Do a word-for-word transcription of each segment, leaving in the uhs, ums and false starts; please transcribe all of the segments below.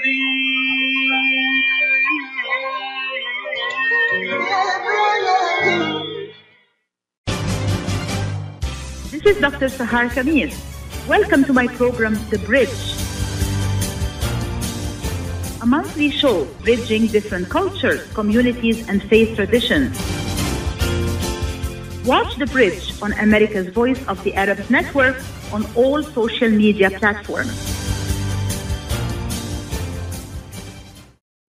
This is Doctor Sahar Kamil. Welcome to my program, The Bridge. A monthly show bridging different cultures, communities, and faith traditions. Watch The Bridge on America's Voice of the Arabs Network on all social media platforms.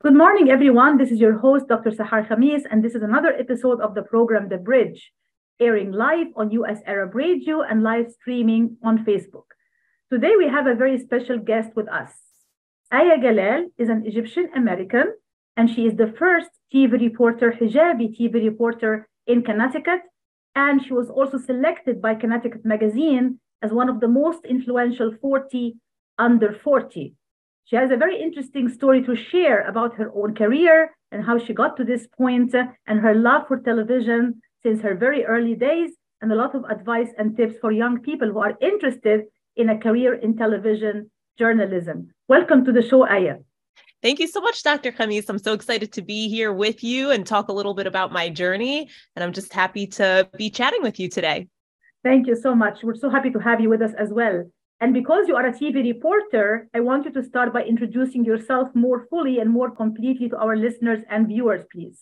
Good morning, everyone. This is your host, Doctor Sahar Khamis, and this is another episode of the program, The Bridge, airing live on U S Arab Radio and live streaming on Facebook. Today, we have a very special guest with us. Aya Galal is an Egyptian-American, and she is the first T V reporter, hijabi T V reporter in Connecticut, and she was also selected by Connecticut Magazine as one of the most influential forty under forty. She has a very interesting story to share about her own career and how she got to this point and her love for television since her very early days, and a lot of advice and tips for young people who are interested in a career in television journalism. Welcome to the show, Aya. Thank you so much, Doctor Khamis. I'm so excited to be here with you and talk a little bit about my journey. And I'm just happy to be chatting with you today. Thank you so much. We're so happy to have you with us as well. And because you are a T V reporter, I want you to start by introducing yourself more fully and more completely to our listeners and viewers, please.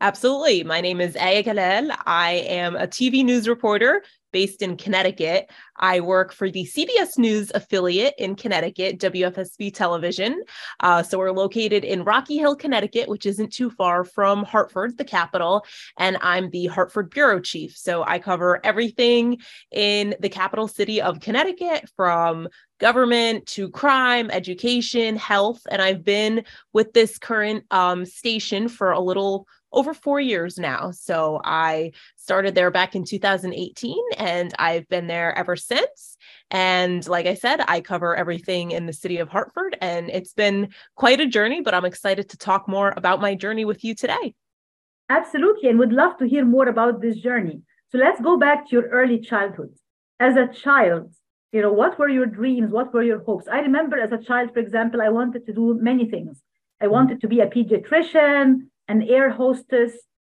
Absolutely. My name is Aya Galal. I am a T V news reporter based in Connecticut. I work for the C B S News affiliate in Connecticut, W F S B Television. Uh, so we're located in Rocky Hill, Connecticut, which isn't too far from Hartford, the capital. And I'm the Hartford Bureau Chief. So I cover everything in the capital city of Connecticut, from government to crime, education, health. And I've been with this current um, station for a little over four years now. So I started there back in two thousand eighteen, and I've been there ever since. And like I said, I cover everything in the city of Hartford, and it's been quite a journey, but I'm excited to talk more about my journey with you today. Absolutely. And would love to hear more about this journey. So let's go back to your early childhood. As a child, you know, what were your dreams? What were your hopes? I remember as a child, for example, I wanted to do many things. I wanted to be a pediatrician, an air hostess.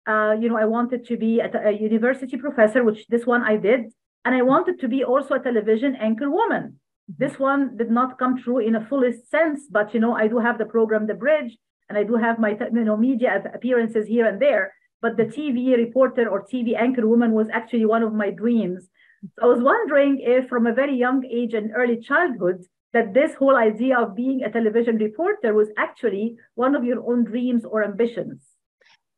Uh, you know, I wanted to be a, a university professor, which this one I did. And I wanted to be also a television anchor woman. This one did not come true in a fullest sense, but, you know, I do have the program, The Bridge, and I do have my, you know, media appearances here and there. But the T V reporter or T V anchor woman was actually one of my dreams. So I was wondering if from a very young age and early childhood, that this whole idea of being a television reporter was actually one of your own dreams or ambitions?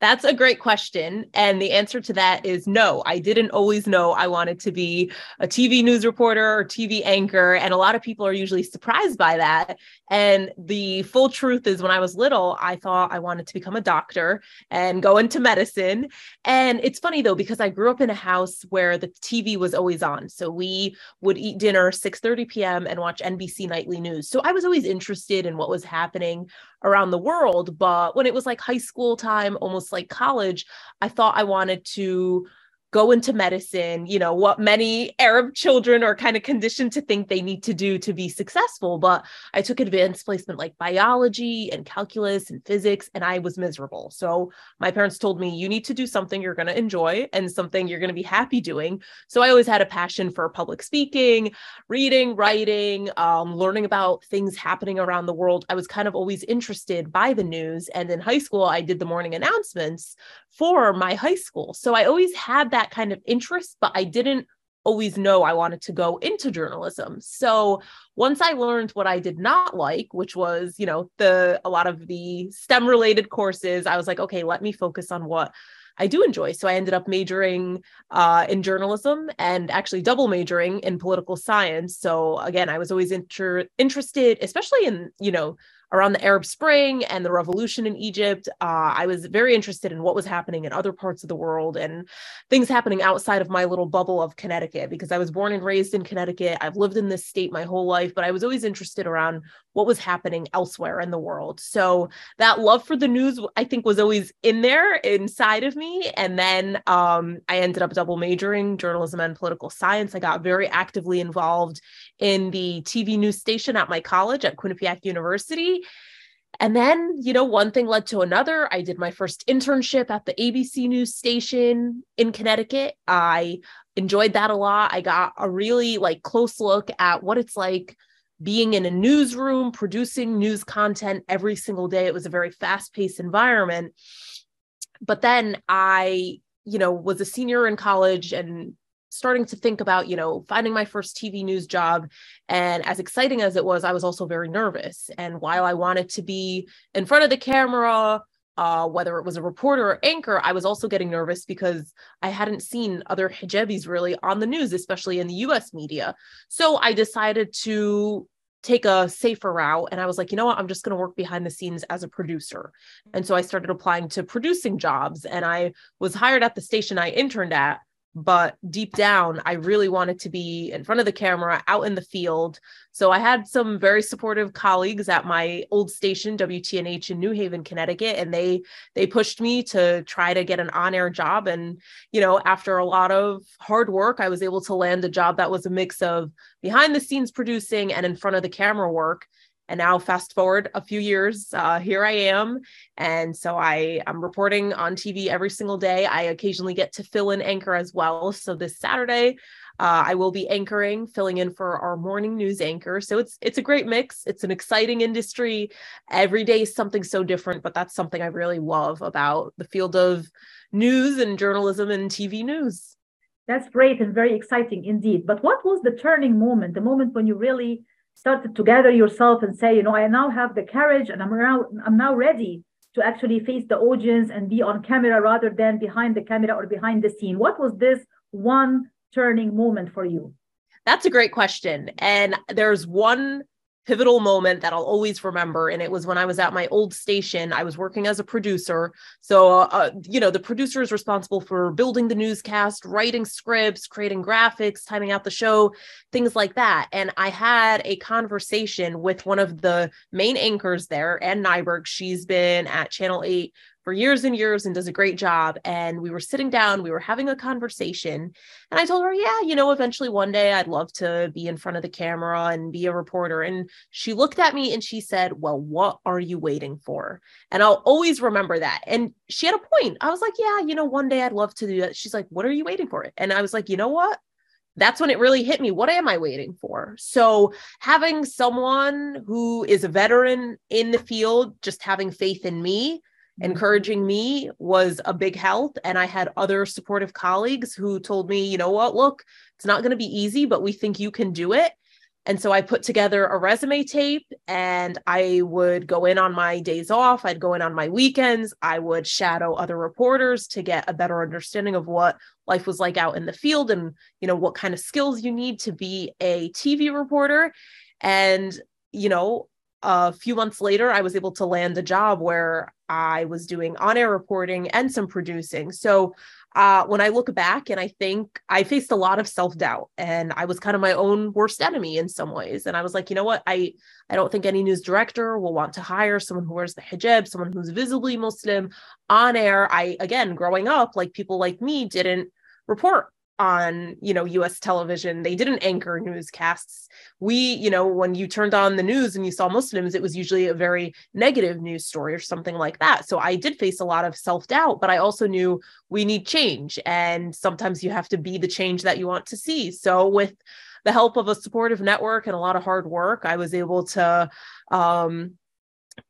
That's a great question. And the answer to that is no. I didn't always know I wanted to be a T V news reporter or T V anchor. And a lot of people are usually surprised by that. And the full truth is when I was little, I thought I wanted to become a doctor and go into medicine. And it's funny though, because I grew up in a house where the T V was always on. So we would eat dinner six thirty p.m. and watch N B C Nightly News. So I was always interested in what was happening around the world. But when it was like high school time, almost like college, I thought I wanted to go into medicine, you know, what many Arab children are kind of conditioned to think they need to do to be successful. But I took advanced placement like biology and calculus and physics, and I was miserable. So my parents told me, you need to do something you're going to enjoy and something you're going to be happy doing. So I always had a passion for public speaking, reading, writing, um, learning about things happening around the world. I was kind of always interested by the news. And in high school, I did the morning announcements for my high school. So I always had that that kind of interest, but I didn't always know I wanted to go into journalism. So once I learned what I did not like, which was, you know, the, a lot of the STEM related courses, I was like, okay, let me focus on what I do enjoy. So I ended up majoring uh, in journalism and actually double majoring in political science. So again, I was always inter- interested, especially in, you know, around the Arab Spring and the revolution in Egypt. Uh, I was very interested in what was happening in other parts of the world and things happening outside of my little bubble of Connecticut, because I was born and raised in Connecticut. I've lived in this state my whole life, but I was always interested around what was happening elsewhere in the world. So that love for the news, I think, was always in there inside of me. And then um, I ended up double majoring journalism and political science. I got very actively involved in the T V news station at my college at Quinnipiac University. And then, you know, one thing led to another. I did my first internship at the A B C News station in Connecticut. I enjoyed that a lot. I got a really like close look at what it's like being in a newsroom, producing news content every single day. It was a very fast-paced environment. But then I, you know, was a senior in college and starting to think about, you know, finding my first T V news job. And as exciting as it was, I was also very nervous. And while I wanted to be in front of the camera, uh, whether it was a reporter or anchor, I was also getting nervous because I hadn't seen other hijabis really on the news, especially in the U S media. So I decided to take a safer route. And I was like, you know what, I'm just going to work behind the scenes as a producer. And so I started applying to producing jobs, and I was hired at the station I interned at. But deep down, I really wanted to be in front of the camera, out in the field. So I had some very supportive colleagues at my old station, W T N H in New Haven, Connecticut, and they they pushed me to try to get an on-air job. And, you know, after a lot of hard work, I was able to land a job that was a mix of behind the scenes producing and in front of the camera work. And now fast forward a few years, uh, here I am. And so I, I'm reporting on T V every single day. I occasionally get to fill in anchor as well. So this Saturday, uh, I will be anchoring, filling in for our morning news anchor. So it's it's a great mix. It's an exciting industry. Every day is something so different, but that's something I really love about the field of news and journalism and T V news. That's great and very exciting indeed. But what was the turning moment, the moment when you really started to gather yourself and say, you know, I now have the courage and I'm now, I'm now ready to actually face the audience and be on camera rather than behind the camera or behind the scene? What was this one turning moment for you? That's a great question. And there's one pivotal moment that I'll always remember. And it was when I was at my old station. I was working as a producer. So, uh, you know, the producer is responsible for building the newscast, writing scripts, creating graphics, timing out the show, things like that. And I had a conversation with one of the main anchors there, Ann Nyberg. She's been at Channel eight for years and years and does a great job. And we were sitting down, we were having a conversation, and I told her, yeah, you know, eventually one day I'd love to be in front of the camera and be a reporter. And she looked at me and she said, well, what are you waiting for? And I'll always remember that. And she had a point. I was like, yeah, you know, one day I'd love to do that. She's like, what are you waiting for? And I was like, you know what? That's when it really hit me. What am I waiting for? So having someone who is a veteran in the field, just having faith in me, encouraging me was a big help. And I had other supportive colleagues who told me, you know what, look, it's not going to be easy, but we think you can do it. And so I put together a resume tape, and I would go in on my days off. I'd go in on my weekends. I would shadow other reporters to get a better understanding of what life was like out in the field and, you know, what kind of skills you need to be a T V reporter. And, you know, a few months later, I was able to land a job where I was doing on-air reporting and some producing. So uh, when I look back, and I think I faced a lot of self-doubt, and I was kind of my own worst enemy in some ways. And I was like, you know what, I, I don't think any news director will want to hire someone who wears the hijab, someone who's visibly Muslim on air. I, again, growing up, like people like me didn't report on, you know, U S television. They didn't anchor newscasts. We, you know, when you turned on the news and you saw Muslims, it was usually a very negative news story or something like that. So I did face a lot of self-doubt, but I also knew we need change. And sometimes you have to be the change that you want to see. So with the help of a supportive network and a lot of hard work, I was able to, um,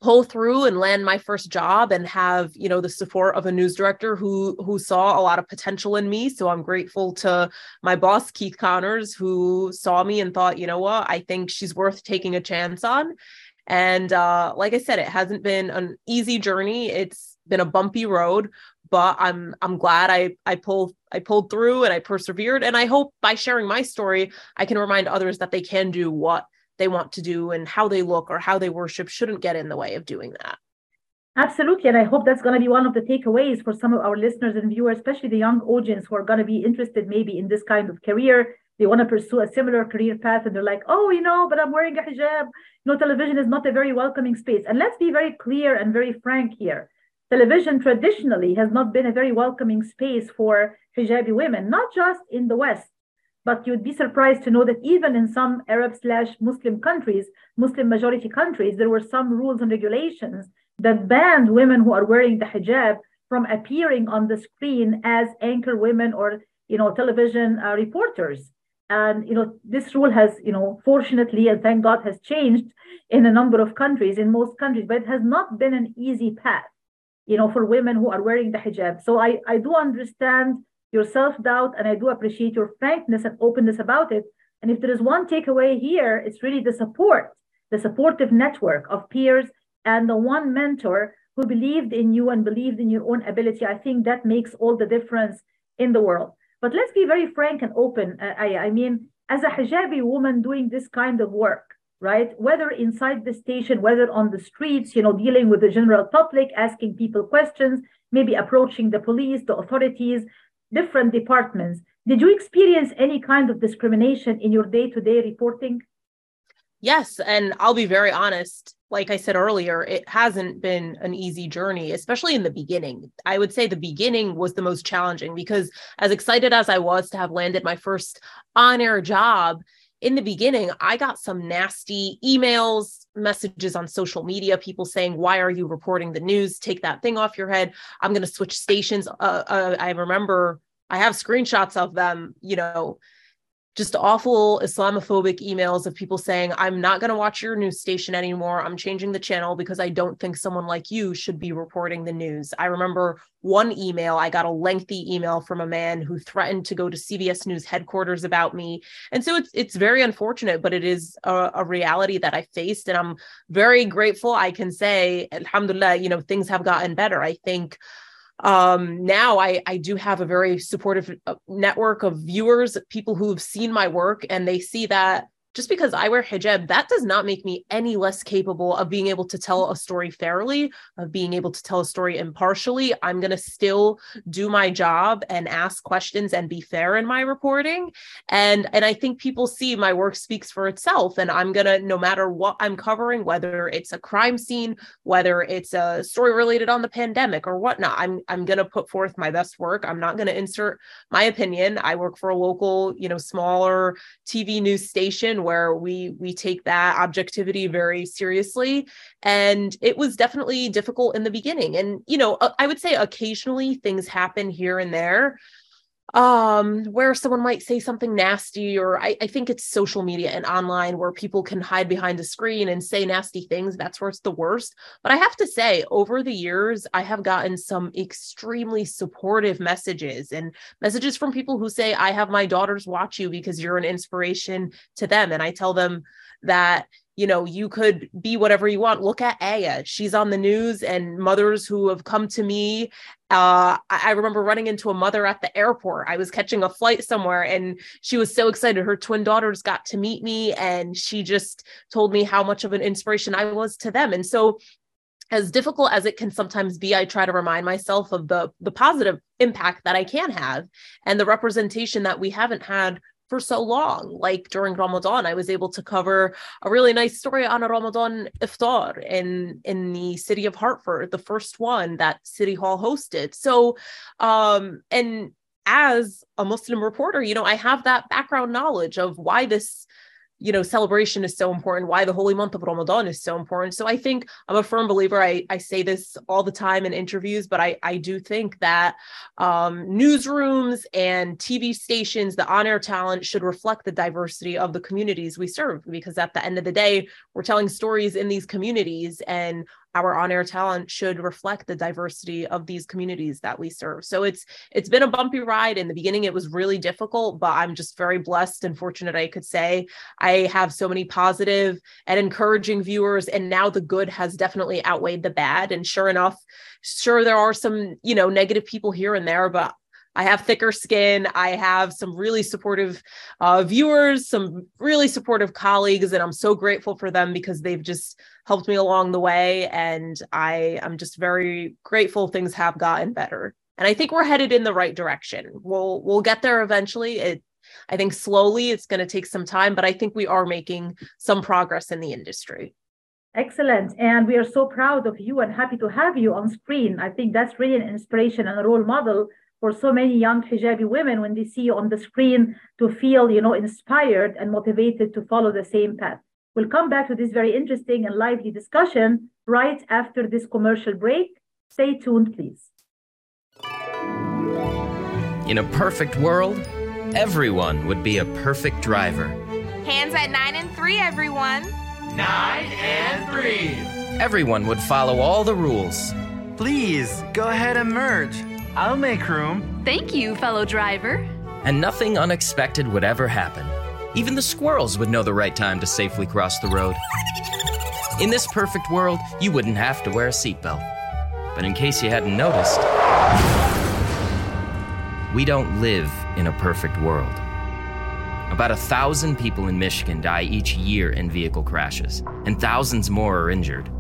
pull through and land my first job and have, you know, the support of a news director who who saw a lot of potential in me. So I'm grateful to my boss, Keith Connors, who saw me and thought, you know what, I think she's worth taking a chance on. And uh, like I said, it hasn't been an easy journey. It's been a bumpy road, but I'm I'm glad I I pulled I pulled through and I persevered. And I hope by sharing my story, I can remind others that they can do what they want to do, and how they look or how they worship shouldn't get in the way of doing that. Absolutely. And I hope that's going to be one of the takeaways for some of our listeners and viewers, especially the young audience who are going to be interested maybe in this kind of career. They want to pursue a similar career path, and they're like, oh, you know, but I'm wearing a hijab. You know, television is not a very welcoming space. And let's be very clear and very frank here. Television traditionally has not been a very welcoming space for hijabi women, not just in the West, But you'd be surprised to know that even in some Arab slash Muslim countries, Muslim majority countries, there were some rules and regulations that banned women who are wearing the hijab from appearing on the screen as anchor women or, you know, television uh, reporters. And, you know, this rule has, you know, fortunately, and thank God, has changed in a number of countries, in most countries, but it has not been an easy path, you know, for women who are wearing the hijab. So I, I do understand your self-doubt, and I do appreciate your frankness and openness about it. And if there is one takeaway here, it's really the support, the supportive network of peers and the one mentor who believed in you and believed in your own ability. I think that makes all the difference in the world. But let's be very frank and open, uh, Aya. I mean, as a hijabi woman doing this kind of work, right, whether inside the station, whether on the streets, you know, dealing with the general public, asking people questions, maybe approaching the police, the authorities, different departments, did you experience any kind of discrimination in your day-to-day reporting? Yes, and I'll be very honest. Like I said earlier, it hasn't been an easy journey, especially in the beginning. I would say the beginning was the most challenging because as excited as I was to have landed my first on-air job, in the beginning, I got some nasty emails, messages on social media, people saying, why are you reporting the news? Take that thing off your head. I'm going to switch stations. Uh, uh, I remember I have screenshots of them, you know, just awful Islamophobic emails of people saying, I'm not going to watch your news station anymore. I'm changing the channel because I don't think someone like you should be reporting the news. I remember one email, I got a lengthy email from a man who threatened to go to C B S News headquarters about me. And so it's it's very unfortunate, but it is a, a reality that I faced. And I'm very grateful. I can say, alhamdulillah, you know, things have gotten better. I think Um, now I, I do have a very supportive network of viewers, people who've seen my work, and they see that just because I wear hijab, that does not make me any less capable of being able to tell a story fairly, of being able to tell a story impartially. I'm going to still do my job and ask questions and be fair in my reporting. And, and I think people see my work speaks for itself. And I'm going to, no matter what I'm covering, whether it's a crime scene, whether it's a story related on the pandemic or whatnot, I'm, I'm going to put forth my best work. I'm not going to insert my opinion. I work for a local, you know, smaller T V news station where we we take that objectivity very seriously. And it was definitely difficult in the beginning. And, you know, I would say occasionally things happen here and there um, where someone might say something nasty, or I, I think it's social media and online where people can hide behind the screen and say nasty things. That's where it's the worst. But I have to say, over the years, I have gotten some extremely supportive messages and messages from people who say, I have my daughters watch you because you're an inspiration to them. And I tell them that, you know, you could be whatever you want. Look at Aya. She's on the news, and mothers who have come to me. Uh, I remember running into a mother at the airport. I was catching a flight somewhere and she was so excited. Her twin daughters got to meet me and she just told me how much of an inspiration I was to them. And so as difficult as it can sometimes be, I try to remind myself of the, the positive impact that I can have and the representation that we haven't had for so long. Like during Ramadan, I was able to cover a really nice story on a Ramadan iftar in, in the city of Hartford, the first one that City Hall hosted. So, um, and as a Muslim reporter, you know, I have that background knowledge of why this, you know, celebration is so important, why the holy month of Ramadan is so important. So I think I'm a firm believer. I, I say this all the time in interviews, but I, I do think that um, newsrooms and T V stations, the on-air talent should reflect the diversity of the communities we serve, because at the end of the day, we're telling stories in these communities, and our on-air talent should reflect the diversity of these communities that we serve. So it's it's been a bumpy ride. In the beginning, it was really difficult, but I'm just very blessed and fortunate, I could say. I have so many positive and encouraging viewers, and now the good has definitely outweighed the bad. And sure enough, sure, there are some, you know, negative people here and there, but I have thicker skin. I have some really supportive uh, viewers, some really supportive colleagues, and I'm so grateful for them because they've just helped me along the way. And I, I'm just very grateful things have gotten better. And I think we're headed in the right direction. We'll we'll get there eventually. It, I think slowly, it's going to take some time, but I think we are making some progress in the industry. Excellent. And we are so proud of you and happy to have you on screen. I think that's really an inspiration and a role model for so many young hijabi women when they see you on the screen to feel, you know, inspired and motivated to follow the same path. We'll come back to this very interesting and lively discussion right after this commercial break. Stay tuned, please. In a perfect world, everyone would be a perfect driver. Hands at nine and three, everyone. Nine and three. Everyone would follow all the rules. Please, go ahead and merge. I'll make room. Thank you, fellow driver. And nothing unexpected would ever happen. Even the squirrels would know the right time to safely cross the road. In this perfect world, you wouldn't have to wear a seatbelt. But in case you hadn't noticed, we don't live in a perfect world. About a thousand people in Michigan die each year in vehicle crashes, and thousands more are injured.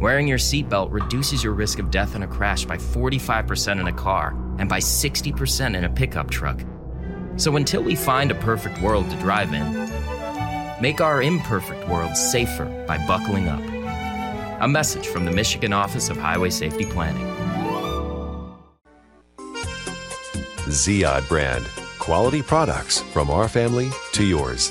Wearing your seatbelt reduces your risk of death in a crash by forty-five percent in a car and by sixty percent in a pickup truck. So until we find a perfect world to drive in, make our imperfect world safer by buckling up. A message from the Michigan Office of Highway Safety Planning. Ziad brand. Quality products from our family to yours.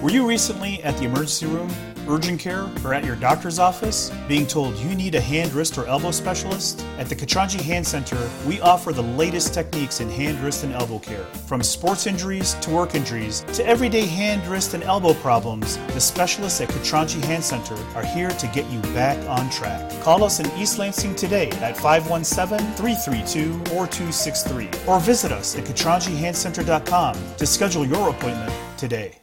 Were you recently at the emergency room, urgent care, or at your doctor's office being told you need a hand, wrist, or elbow specialist? At the Katranji Hand Center, we offer the latest techniques in hand, wrist, and elbow care. From sports injuries to work injuries to everyday hand, wrist, and elbow problems, the specialists at Katranji Hand Center are here to get you back on track. Call us in East Lansing today at five one seven, three three two, four two six three or visit us at katranji hand center dot com to schedule your appointment today.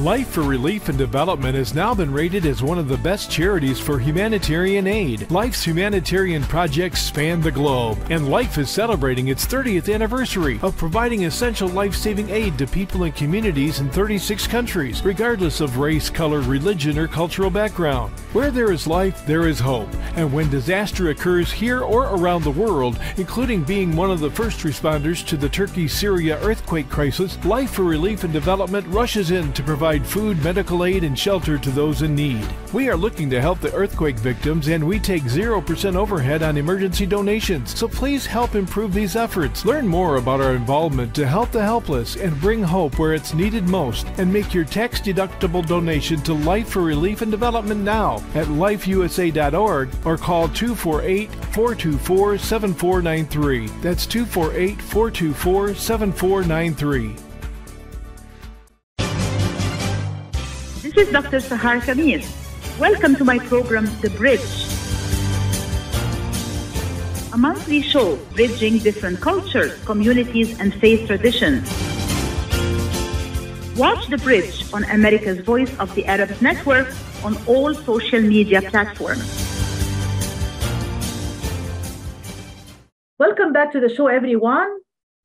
Life for Relief and Development has now been rated as one of the best charities for humanitarian aid. Life's humanitarian projects span the globe, and Life is celebrating its thirtieth anniversary of providing essential life-saving aid to people and communities in thirty-six countries, regardless of race, color, religion, or cultural background. Where there is life, there is hope. And when disaster occurs here or around the world, including being one of the first responders to the Turkey-Syria earthquake crisis, Life for Relief and Development rushes in to provide food, medical aid, and shelter to those in need. We are looking to help the earthquake victims, and we take zero percent overhead on emergency donations, so please help improve these efforts. Learn more about our involvement to help the helpless and bring hope where it's needed most, and make your tax-deductible donation to Life for Relief and Development now at life u s a dot org or call two four eight, four two four, seven four nine three. That's two four eight, four two four, seven four nine three. This is Doctor Sahar Kamil. Welcome to my program, The Bridge, a monthly show bridging different cultures, communities, and faith traditions. Watch The Bridge on America's Voice of the Arabs Network on all social media platforms. Welcome back to the show, everyone.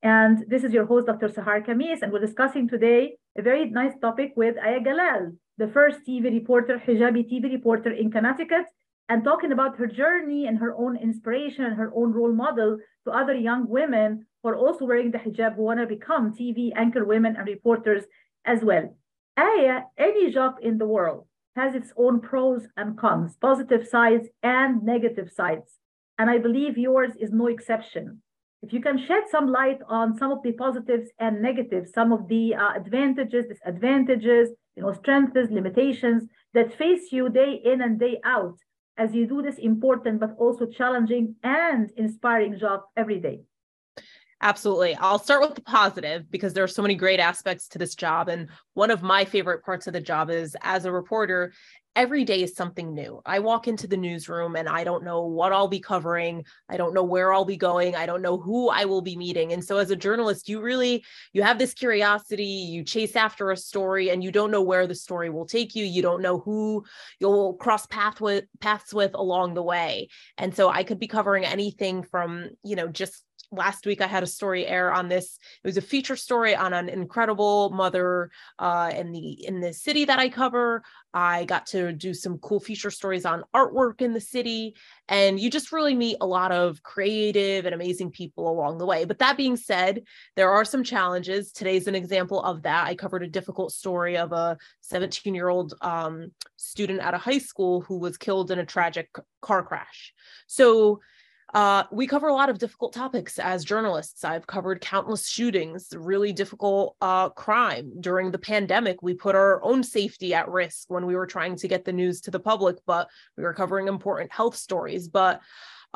And this is your host, Doctor Sahar Khamis, and we're discussing today a very nice topic with Aya Galal, the first T V reporter, hijabi T V reporter in Connecticut, and talking about her journey and her own inspiration and her own role model to other young women who are also wearing the hijab who want to become T V anchor women and reporters as well. Aya, any job in the world has its own pros and cons, positive sides and negative sides. And I believe yours is no exception. If you can shed some light on some of the positives and negatives, some of the uh, advantages, disadvantages, you know, strengths, limitations that face you day in and day out as you do this important but also challenging and inspiring job every day. Absolutely. I'll start with the positive because there are so many great aspects to this job. And one of my favorite parts of the job is, as a reporter, every day is something new. I walk into the newsroom and I don't know what I'll be covering. I don't know where I'll be going. I don't know who I will be meeting. And so as a journalist, you really, you have this curiosity, you chase after a story and you don't know where the story will take you. You don't know who you'll cross path with, paths with along the way. And so I could be covering anything from, you know, just last week I had a story air on this. It was a feature story on an incredible mother uh, in the in the city that I cover. I got to do some cool feature stories on artwork in the city. And you just really meet a lot of creative and amazing people along the way. But that being said, there are some challenges. Today's an example of that. I covered a difficult story of a seventeen-year-old um, student at a high school who was killed in a tragic car crash. So Uh, we cover a lot of difficult topics as journalists. I've covered countless shootings, really difficult uh, crime. During the pandemic, we put our own safety at risk when we were trying to get the news to the public, but we were covering important health stories. But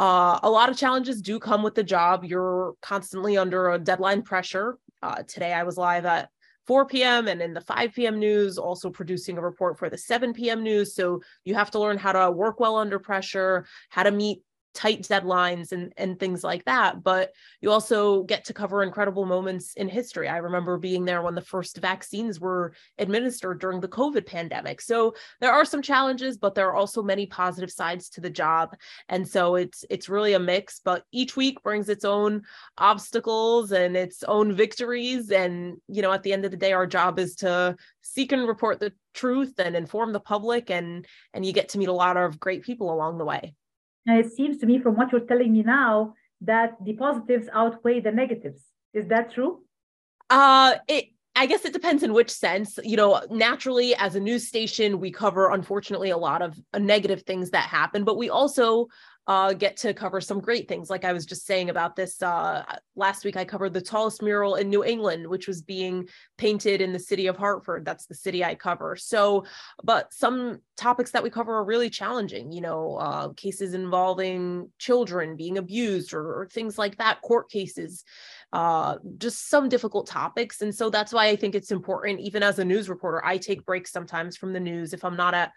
uh, a lot of challenges do come with the job. You're constantly under a deadline pressure. Uh, today, I was live at four p.m. and in the five p.m. news, also producing a report for the seven p.m. news. So you have to learn how to work well under pressure, how to meet tight deadlines and, and things like that. But you also get to cover incredible moments in history. I remember being there when the first vaccines were administered during the COVID pandemic. So there are some challenges, but there are also many positive sides to the job. And so it's, it's really a mix, but each week brings its own obstacles and its own victories. And, you know, at the end of the day, our job is to seek and report the truth and inform the public. And, and you get to meet a lot of great people along the way. And it seems to me from what you're telling me now that the positives outweigh the negatives. Is that true? Uh, it, I guess it depends in which sense. You know, naturally, as a news station, we cover, unfortunately, a lot of uh, negative things that happen, but we also uh, get to cover some great things. Like I was just saying about this, uh, last week I covered the tallest mural in New England, which was being painted in the city of Hartford. That's the city I cover. So, but some topics that we cover are really challenging, you know, uh, cases involving children being abused or, or things like that, court cases, uh, just some difficult topics. And so that's why I think it's important, even as a news reporter, I take breaks sometimes from the news. If I'm not at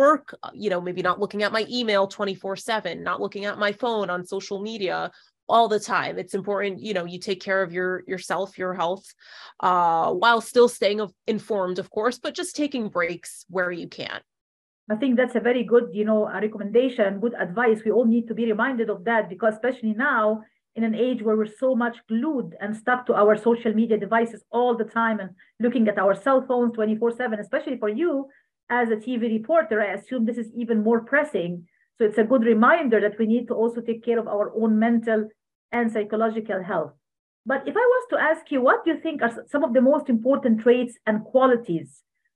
work, you know, maybe not looking at my email twenty-four seven, not looking at my phone on social media all the time. It's important, you know, you take care of your yourself, your health, uh, while still staying informed, of course, but just taking breaks where you can. I think that's a very good, you know, a recommendation, good advice. We all need to be reminded of that, because especially now in an age where we're so much glued and stuck to our social media devices all the time and looking at our cell phones twenty-four seven, especially for you as a T V reporter, I assume this is even more pressing. So it's a good reminder that we need to also take care of our own mental and psychological health. But if I was to ask you, what do you think are some of the most important traits and qualities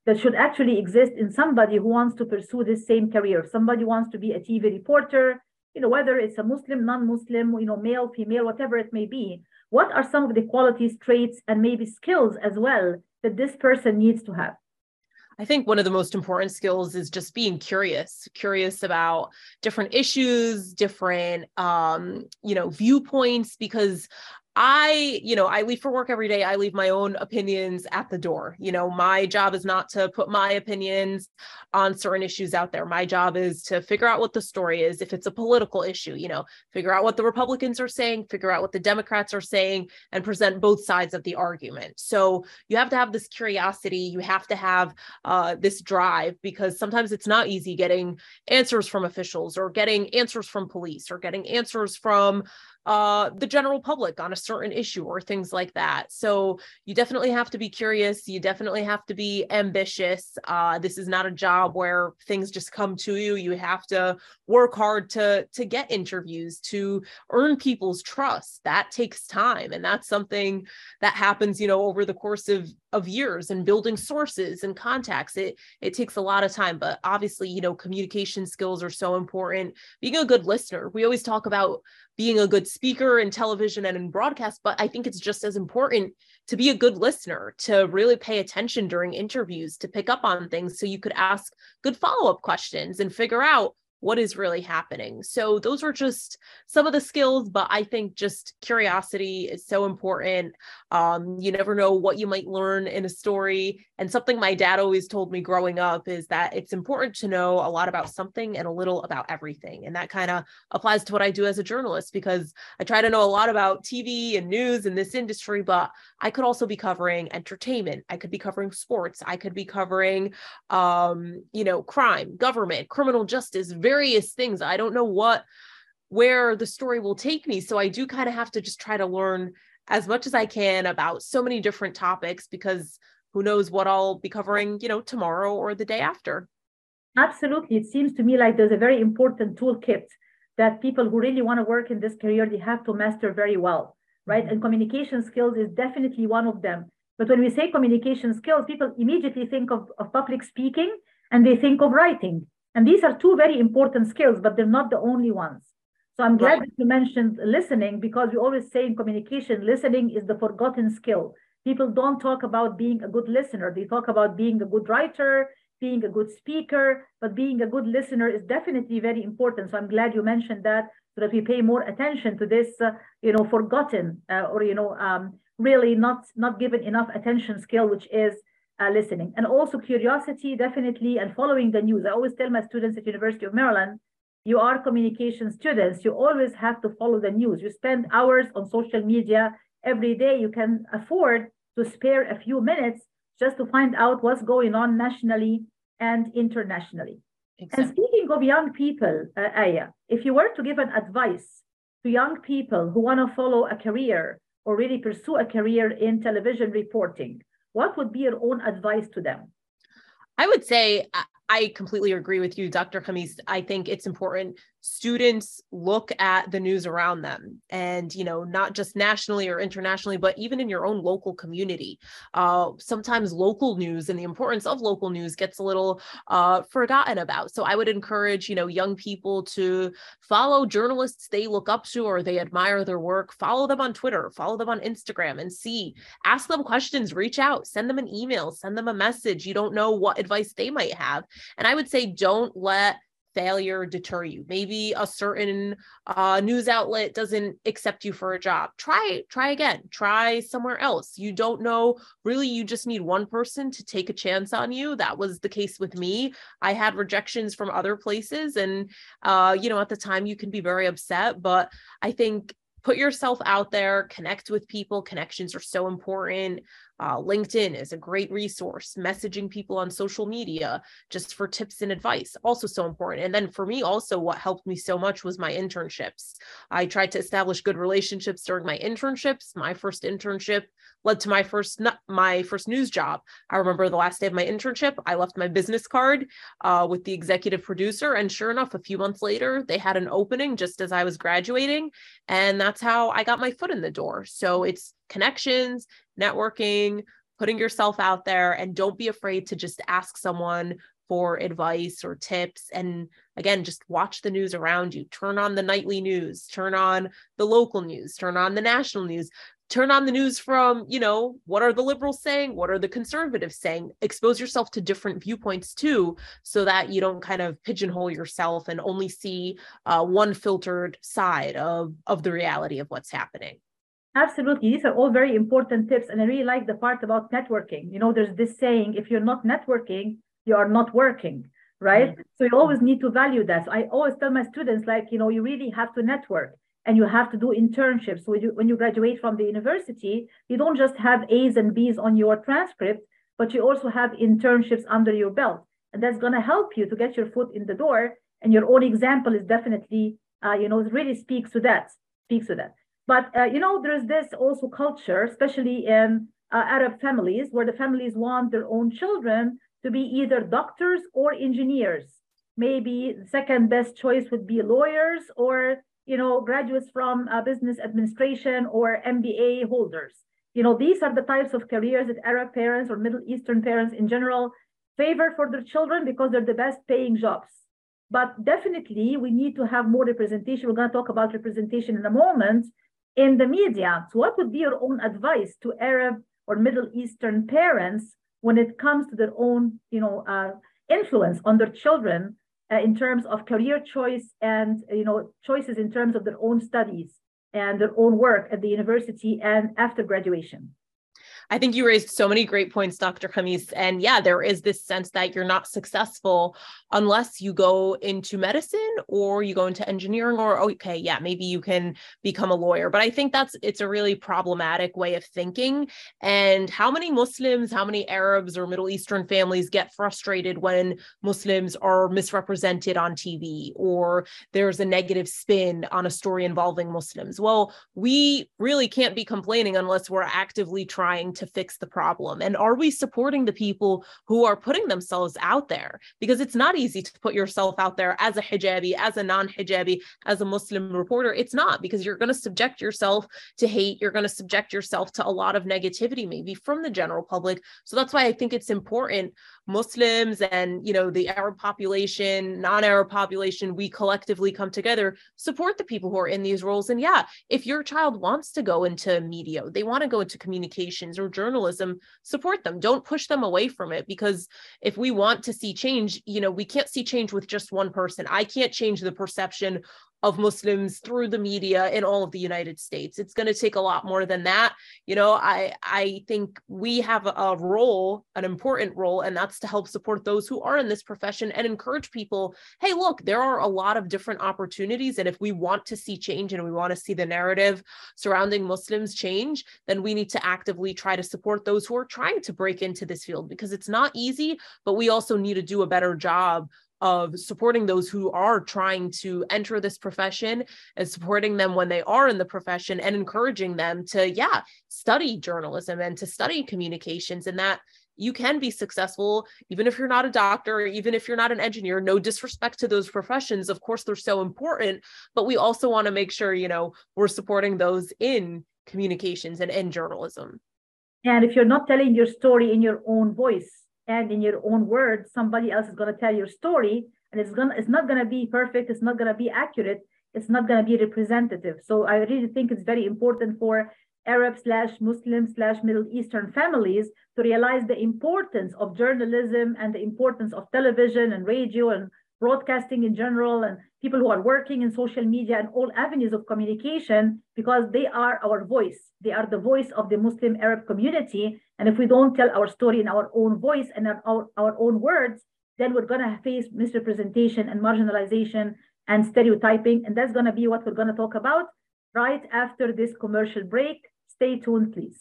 that should actually exist in somebody who wants to pursue this same career? If somebody wants to be a T V reporter, you know, whether it's a Muslim, non-Muslim, you know, male, female, whatever it may be, what are some of the qualities, traits, and maybe skills as well that this person needs to have? I think one of the most important skills is just being curious, curious about different issues, different, um, you know, viewpoints, because I, you know, I leave for work every day. I leave my own opinions at the door. You know, my job is not to put my opinions on certain issues out there. My job is to figure out what the story is. If it's a political issue, you know, figure out what the Republicans are saying, figure out what the Democrats are saying, and present both sides of the argument. So you have to have this curiosity. You have to have uh, this drive, because sometimes it's not easy getting answers from officials or getting answers from police or getting answers from uh, the general public on a certain issue or things like that. So you definitely have to be curious. You definitely have to be ambitious. Uh, this is not a job where things just come to you. You have to work hard to, to get interviews, to earn people's trust. That takes time. And that's something that happens, you know, over the course of, of years, and building sources and contacts. It, it takes a lot of time, but obviously, you know, communication skills are so important. Being a good listener. We always talk about being a good speaker in television and in broadcast, but I think it's just as important to be a good listener, to really pay attention during interviews, to pick up on things so you could ask good follow-up questions and figure out what is really happening. So those are just some of the skills, but I think just curiosity is so important. Um, you never know what you might learn in a story. And something my dad always told me growing up is that it's important to know a lot about something and a little about everything. And that kind of applies to what I do as a journalist, because I try to know a lot about T V and news in this industry, but I could also be covering entertainment. I could be covering sports. I could be covering, um, you know, crime, government, criminal justice, various things. I don't know what where the story will take me. So I do kind of have to just try to learn as much as I can about so many different topics, because who knows what I'll be covering, you know, tomorrow or the day after. Absolutely. It seems to me like there's a very important toolkit that people who really want to work in this career, they have to master very well, right? And communication skills is definitely one of them. But when we say communication skills, people immediately think of, of public speaking, and they think of writing. And these are two very important skills, but they're not the only ones. So I'm glad right. that you mentioned listening, because we always say in communication, listening is the forgotten skill. People don't talk about being a good listener. They talk about being a good writer, being a good speaker, but being a good listener is definitely very important. So I'm glad you mentioned that, so that we pay more attention to this, uh, you know, forgotten uh, or, you know, um, really not, not given enough attention skill, which is Uh, listening. And also curiosity, definitely, and following the news. I always tell my students at University of Maryland, you are communication students. You always have to follow the news. You spend hours on social media every day. You can afford to spare a few minutes just to find out what's going on nationally and internationally. Exactly. And speaking of young people, uh, Aya, if you were to give an advice to young people who want to follow a career or really pursue a career in television reporting, what would be your own advice to them? I would say I completely agree with you, Doctor Khamis. I think it's important students look at the news around them, and, you know, not just nationally or internationally, but even in your own local community. Uh, sometimes local news and the importance of local news gets a little uh, forgotten about. So I would encourage, you know, young people to follow journalists they look up to or they admire their work. Follow them on Twitter, follow them on Instagram, and see, ask them questions, reach out, send them an email, send them a message. You don't know what advice they might have. And I would say, don't let failure deter you. Maybe a certain uh, news outlet doesn't accept you for a job. Try, try again, try somewhere else. You don't know, really, you just need one person to take a chance on you. That was the case with me. I had rejections from other places. And, uh, you know, at the time you can be very upset, but I think put yourself out there, connect with people. Connections are so important. Uh, LinkedIn is a great resource. Messaging people on social media just for tips and advice, also so important. And then for me, also what helped me so much was my internships. I tried to establish good relationships during my internships. My first internship led to my first my first news job. I remember the last day of my internship, I left my business card uh, with the executive producer, and sure enough, a few months later, they had an opening just as I was graduating, and that's how I got my foot in the door. So it's connections, networking, putting yourself out there, and don't be afraid to just ask someone for advice or tips. And again, just watch the news around you. Turn on the nightly news, turn on the local news, turn on the national news, turn on the news from, you know, what are the liberals saying? What are the conservatives saying? Expose yourself to different viewpoints too, so that you don't kind of pigeonhole yourself and only see uh, one filtered side of, of the reality of what's happening. Absolutely. These are all very important tips. And I really like the part about networking. You know, there's this saying, if you're not networking, you are not working, right? Mm-hmm. So you always need to value that. So I always tell my students, like, you know, you really have to network and you have to do internships. So when you, when you graduate from the university, you don't just have A's and B's on your transcript, but you also have internships under your belt. And that's going to help you to get your foot in the door. And your own example is definitely, uh, you know, really speaks to that, speaks to that. But, uh, you know, there's this also culture, especially in uh, Arab families, where the families want their own children to be either doctors or engineers. Maybe the second best choice would be lawyers or, you know, graduates from uh, business administration or M B A holders. You know, these are the types of careers that Arab parents or Middle Eastern parents in general favor for their children because they're the best paying jobs. But definitely we need to have more representation. We're going to talk about representation in a moment. In the media, so what would be your own advice to Arab or Middle Eastern parents when it comes to their own, you know, uh, influence on their children uh, in terms of career choice and, you know, choices in terms of their own studies and their own work at the university and after graduation? I think you raised so many great points, Doctor Khamis. And yeah, there is this sense that you're not successful unless you go into medicine or you go into engineering, or, okay, yeah, maybe you can become a lawyer. But I think that's, it's a really problematic way of thinking. And how many Muslims, how many Arabs or Middle Eastern families get frustrated when Muslims are misrepresented on T V, or there's a negative spin on a story involving Muslims? Well, we really can't be complaining unless we're actively trying to fix the problem. And are we supporting the people who are putting themselves out there? Because it's not easy to put yourself out there as a hijabi, as a non-hijabi, as a Muslim reporter. It's not, because you're going to subject yourself to hate. You're going to subject yourself to a lot of negativity, maybe from the general public. So that's why I think it's important, Muslims and, you know, the Arab population, non-Arab population, we collectively come together, support the people who are in these roles. And yeah, if your child wants to go into media, they want to go into communications or journalism, support them. Don't push them away from it, because if we want to see change, you know, we can't see change with just one person. I can't change the perception of Muslims through the media in all of the United States. It's going to take a lot more than that. You know, I I think we have a role, an important role, and that's to help support those who are in this profession and encourage people, hey, look, there are a lot of different opportunities. And if we want to see change and we want to see the narrative surrounding Muslims change, then we need to actively try to support those who are trying to break into this field, because it's not easy, but we also need to do a better job of supporting those who are trying to enter this profession and supporting them when they are in the profession and encouraging them to, yeah, study journalism and to study communications, and that you can be successful even if you're not a doctor, or even if you're not an engineer. No disrespect to those professions. Of course, they're so important, but we also want to make sure, you know, we're supporting those in communications and in journalism. And if you're not telling your story in your own voice, and in your own words, somebody else is going to tell your story, and it's going—it's not going to be perfect. It's not going to be accurate. It's not going to be representative. So I really think it's very important for Arab slash Muslim slash Middle Eastern families to realize the importance of journalism and the importance of television and radio and broadcasting in general, and people who are working in social media and all avenues of communication, because they are our voice. They are the voice of the Muslim Arab community. And if we don't tell our story in our own voice and our, our own words, then we're going to face misrepresentation and marginalization and stereotyping. And that's going to be what we're going to talk about right after this commercial break. Stay tuned, please.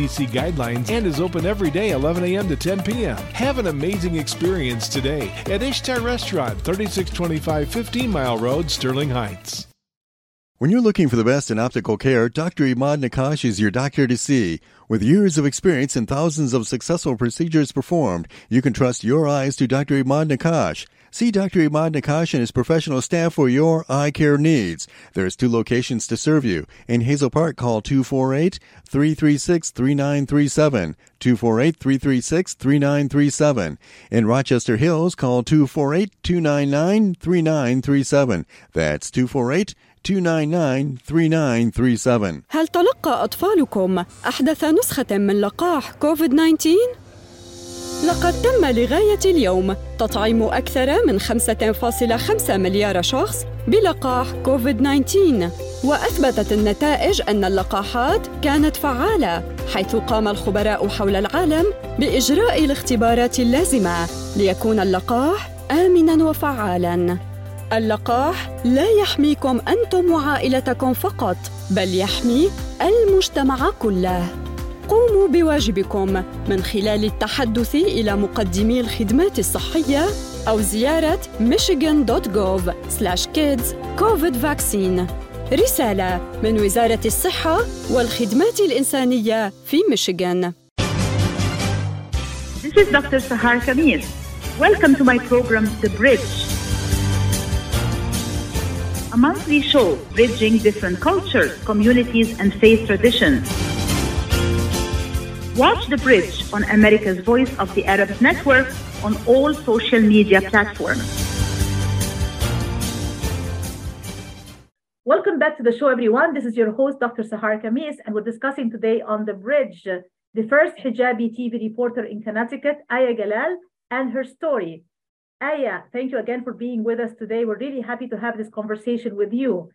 guidelines and is open every day eleven a m to ten p m Have an amazing experience today at Ishtar Restaurant, thirty-six twenty-five fifteen Mile Road, Sterling Heights. When you're looking for the best in optical care, Doctor Imad Nakash is your doctor to see. With years of experience and thousands of successful procedures performed, you can trust your eyes to Doctor Imad Nakash. See Doctor Imad Nakash and his professional staff for your eye care needs. There's two locations to serve you. In Hazel Park, call two four eight, three three six, three nine three seven, two four eight, three three six, three nine three seven. In Rochester Hills, call two four eight, two nine nine, three nine three seven. That's two four eight, two nine nine, three nine three seven. هل تلقى أطفالكم أحدث نسخة من لقاح كوفيد تسعة عشر؟ لقد تم لغاية اليوم تطعيم أكثر من خمسة فاصلة خمسة مليار شخص بلقاح كوفيد تسعة عشر، وأثبتت النتائج أن اللقاحات كانت فعالة، حيث قام الخبراء حول العالم بإجراء الاختبارات اللازمة ليكون اللقاح آمناً وفعالاً. اللقاح لا يحميكم أنتم وعائلتكم فقط، بل يحمي المجتمع كله. قوموا بواجبكم من خلال التحدث إلى مقدمي الخدمات الصحية أو زيارة michigan dot gov slash kids covid vaccine. رسالة من وزارة الصحة والخدمات الإنسانية في ميشيغان. This is Doctor Sahar Kamil. Welcome to my program, The Bridge. A monthly show bridging different cultures, communities, and faith traditions. Watch The Bridge on America's Voice of the Arabs Network on all social media platforms. Welcome back to the show, everyone. This is your host, Doctor Sahar Khamis, and we're discussing today on The Bridge the first hijabi T V reporter in Connecticut, Aya Galal, and her story. Aya, thank you again for being with us today. We're really happy to have this conversation with you.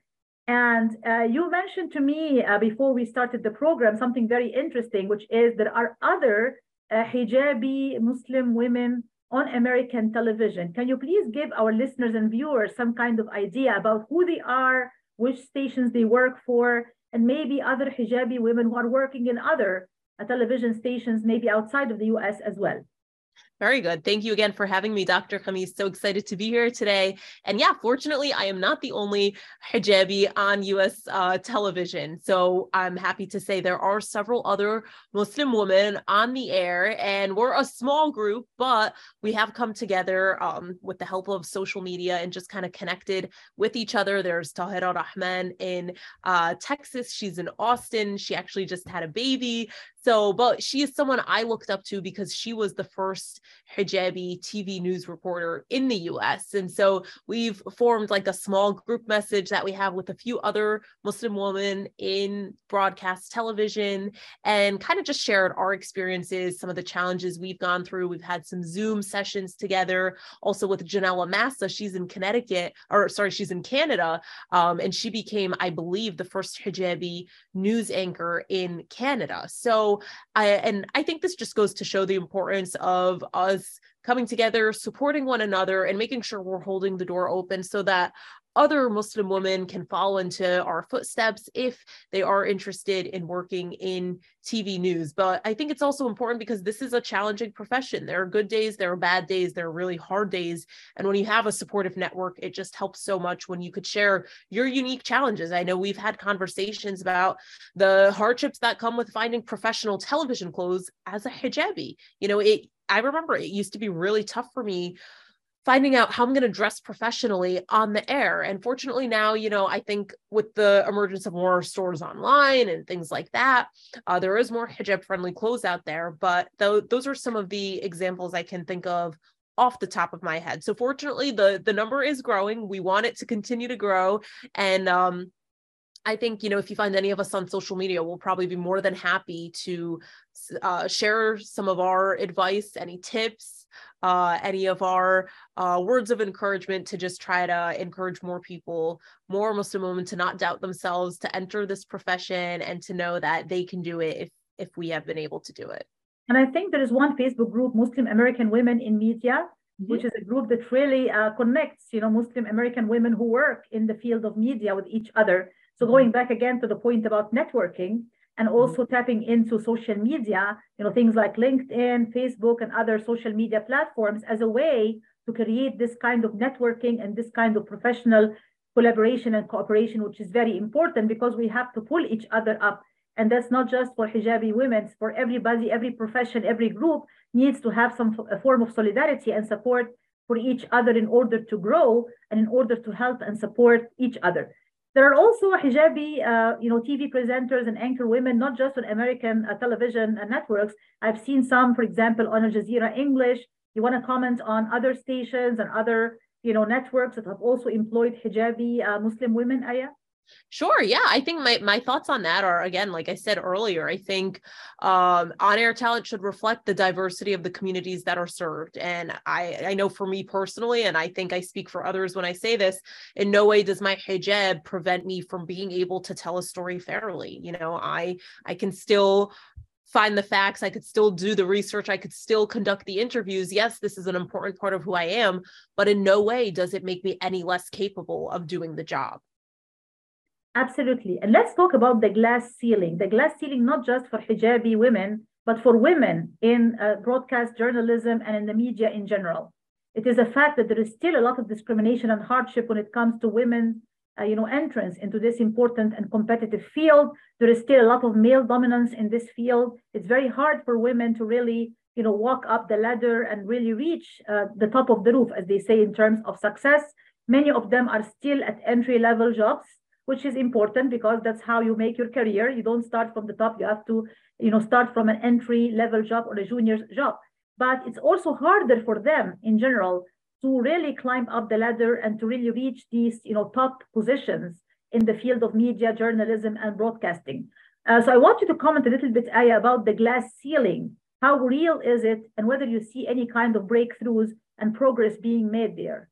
And uh, you mentioned to me uh, before we started the program something very interesting, which is there are other uh, hijabi Muslim women on American television. Can you please give our listeners and viewers some kind of idea about who they are, which stations they work for, and maybe other hijabi women who are working in other uh, television stations, maybe outside of the U S as well? Very good. Thank you again for having me, Doctor Khamis. So excited to be here today. And yeah, fortunately, I am not the only hijabi on U S uh, television. So I'm happy to say there are several other Muslim women on the air, and we're a small group, but we have come together um, with the help of social media and just kind of connected with each other. There's Tahira Rahman in uh, Texas. She's in Austin. She actually just had a baby. So, but she is someone I looked up to because she was the first hijabi T V news reporter in the U S. And so we've formed like a small group message that we have with a few other Muslim women in broadcast television, and kind of just shared our experiences, some of the challenges we've gone through. We've had some Zoom sessions together also with Janela Massa. She's in Connecticut, or sorry, she's in Canada. Um, and she became, I believe, the first hijabi news anchor in Canada. So, I, and I think this just goes to show the importance of us coming together, supporting one another, and making sure we're holding the door open so that other Muslim women can follow into our footsteps if they are interested in working in T V news. But I think it's also important because this is a challenging profession. There are good days, there are bad days, there are really hard days. And when you have a supportive network, it just helps so much when you could share your unique challenges. I know we've had conversations about the hardships that come with finding professional television clothes as a hijabi. You know, it. I remember it used to be really tough for me finding out how I'm going to dress professionally on the air. And fortunately now, you know, I think with the emergence of more stores online and things like that, uh, there is more hijab-friendly clothes out there. But th- those are some of the examples I can think of off the top of my head. So fortunately, the, the number is growing. We want it to continue to grow. And um, I think, you know, if you find any of us on social media, we'll probably be more than happy to uh, share some of our advice, any tips, Uh, any of our uh, words of encouragement to just try to encourage more people, more Muslim women to not doubt themselves, to enter this profession and to know that they can do it if, if we have been able to do it. And I think there is one Facebook group, Muslim American Women in Media, mm-hmm. which is a group that really uh, connects, you know, Muslim American women who work in the field of media with each other. So going back again to the point about networking, and also mm-hmm. tapping into social media, you know, things like LinkedIn, Facebook, and other social media platforms as a way to create this kind of networking and this kind of professional collaboration and cooperation, which is very important because we have to pull each other up. And that's not just for hijabi women, it's for everybody. Every profession, every group needs to have some f- a form of solidarity and support for each other in order to grow and in order to help and support each other. There are also hijabi, uh, you know, T V presenters and anchor women, not just on American uh, television uh, networks. I've seen some, for example, on Al Jazeera English. You want to comment on other stations and other, you know, networks that have also employed hijabi uh, Muslim women, Aya? Sure. Yeah. I think my, my thoughts on that are, again, like I said earlier, I think um, on-air talent should reflect the diversity of the communities that are served. And I, I know for me personally, and I think I speak for others when I say this, in no way does my hijab prevent me from being able to tell a story fairly. You know, I, I can still find the facts, I could still do the research, I could still conduct the interviews. Yes, this is an important part of who I am, but in no way does it make me any less capable of doing the job. Absolutely. And let's talk about the glass ceiling, the glass ceiling, not just for hijabi women, but for women in uh, broadcast journalism and in the media in general. It is a fact that there is still a lot of discrimination and hardship when it comes to women, uh, you know, entrance into this important and competitive field. There is still a lot of male dominance in this field. It's very hard for women to really, you know, walk up the ladder and really reach uh, the top of the roof, as they say, in terms of success. Many of them are still at entry-level jobs, which is important because that's how you make your career. You don't start from the top. You have to, you know, start from an entry level job or a junior job. But it's also harder for them in general to really climb up the ladder and to really reach these, you know, top positions in the field of media, journalism, and broadcasting. Uh, so I want you to comment a little bit, Aya, about the glass ceiling. How real is it, and whether you see any kind of breakthroughs and progress being made there?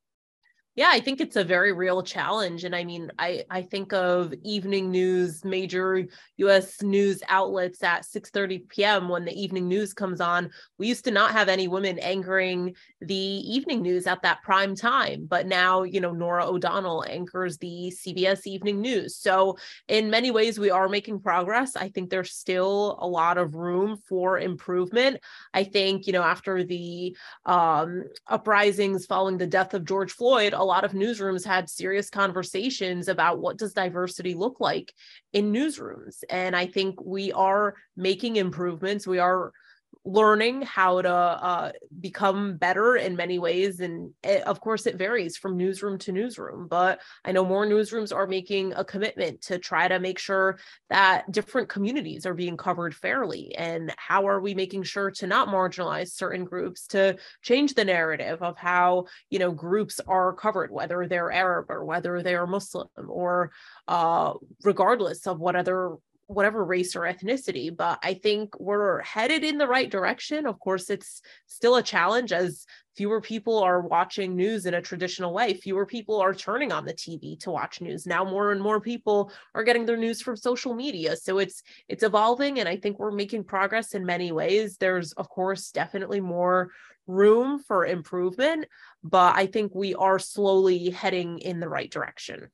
Yeah, I think it's a very real challenge. And I mean, I, I think of evening news, major U S news outlets at six thirty p.m. when the evening news comes on. We used to not have any women anchoring the evening news at that prime time. But now, you know, Nora O'Donnell anchors the C B S evening news. So in many ways, we are making progress. I think there's still a lot of room for improvement. I think, you know, after the um, uprisings following the death of George Floyd, a lot of newsrooms had serious conversations about what does diversity look like in newsrooms. And I think we are making improvements. We are learning how to uh, become better in many ways. And it, of course, it varies from newsroom to newsroom. But I know more newsrooms are making a commitment to try to make sure that different communities are being covered fairly. And how are we making sure to not marginalize certain groups, to change the narrative of how, you know, groups are covered, whether they're Arab or whether they are Muslim or uh, regardless of what other whatever race or ethnicity. But I think we're headed in the right direction. Of course, it's still a challenge as fewer people are watching news in a traditional way. Fewer people are turning on the T V to watch news. Now more and more people are getting their news from social media. So it's it's evolving, and I think we're making progress in many ways. There's, of course, definitely more room for improvement, but I think we are slowly heading in the right direction.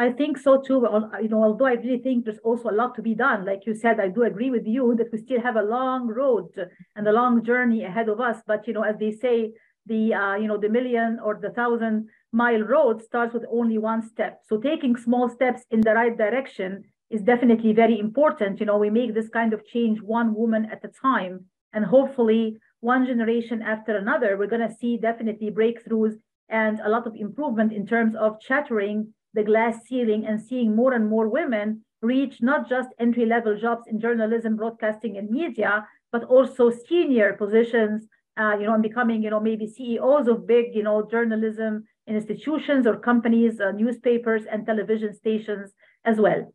I think so too, you know, although I really think there's also a lot to be done. Like you said, I do agree with you that we still have a long road and a long journey ahead of us. But, you know, as they say, the, uh, you know, the million or the thousand mile road starts with only one step. So taking small steps in the right direction is definitely very important. You know, we make this kind of change one woman at a time, and hopefully one generation after another, we're going to see definitely breakthroughs and a lot of improvement in terms of shattering the glass ceiling and seeing more and more women reach not just entry-level jobs in journalism, broadcasting, and media, but also senior positions, uh, you know, and becoming, you know, maybe C E Os of big, you know, journalism institutions or companies, uh, newspapers, and television stations as well.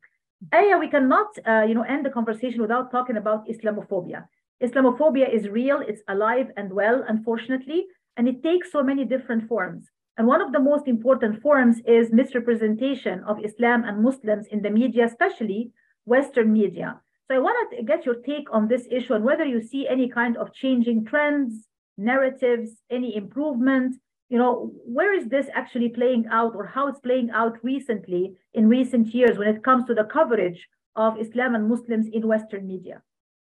Aya, we cannot, uh, you know, end the conversation without talking about Islamophobia. Islamophobia is real, it's alive and well, unfortunately, and it takes so many different forms. And one of the most important forms is misrepresentation of Islam and Muslims in the media, especially Western media. So I wanted to get your take on this issue and whether you see any kind of changing trends, narratives, any improvement. You know, where is this actually playing out, or how it's playing out recently in recent years when it comes to the coverage of Islam and Muslims in Western media?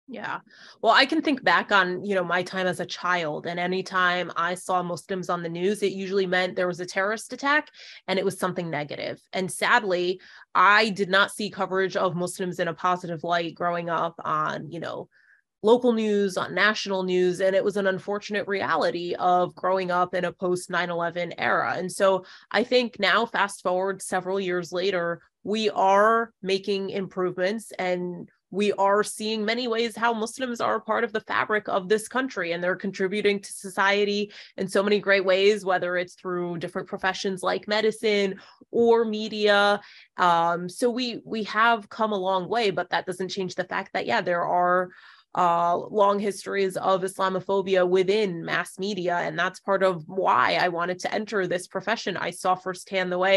Yeah. Well, I can think back on, you know, my time as a child, and anytime I saw Muslims on the news, it usually meant there was a terrorist attack and it was something negative. And sadly, I did not see coverage of Muslims in a positive light growing up on, you know, local news, on national news, and it was an unfortunate reality of growing up in a post nine eleven era. And so I think now, fast forward several years later, we are making improvements, and we are seeing many ways how Muslims are a part of the fabric of this country, and they're contributing to society in so many great ways, whether it's through different professions like medicine or media. Um, so we we have come a long way, but that doesn't change the fact that, yeah, there are uh, long histories of Islamophobia within mass media. And that's part of why I wanted to enter this profession. I saw firsthand the way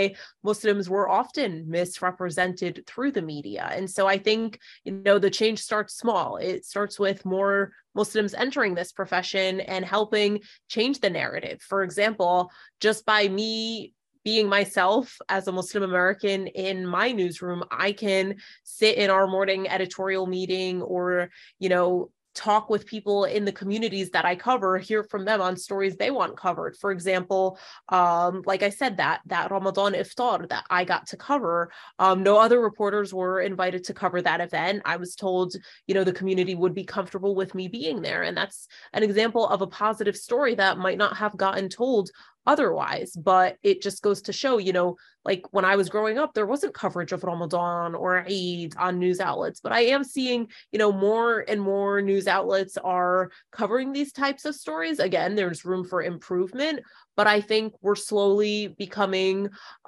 Muslims were often misrepresented through the media. And so I think, you know, the change starts small. It starts with more Muslims entering this profession and helping change the narrative. For example, just by me being myself as a Muslim American in my newsroom, I can sit in our morning editorial meeting or, you know, talk with people in the communities that I cover, hear from them on stories they want covered. For example, um, like I said, that that Ramadan iftar that I got to cover, um, no other reporters were invited to cover that event. I was told, you know, the community would be comfortable with me being there. And that's an example of a positive story that might not have gotten told otherwise, but it just goes to show, you know, like when I was growing up, there wasn't coverage of Ramadan or Eid on news outlets, but I am seeing, you know, more and more news outlets are covering these types of stories. Again, there's room for improvement, but I think we're slowly becoming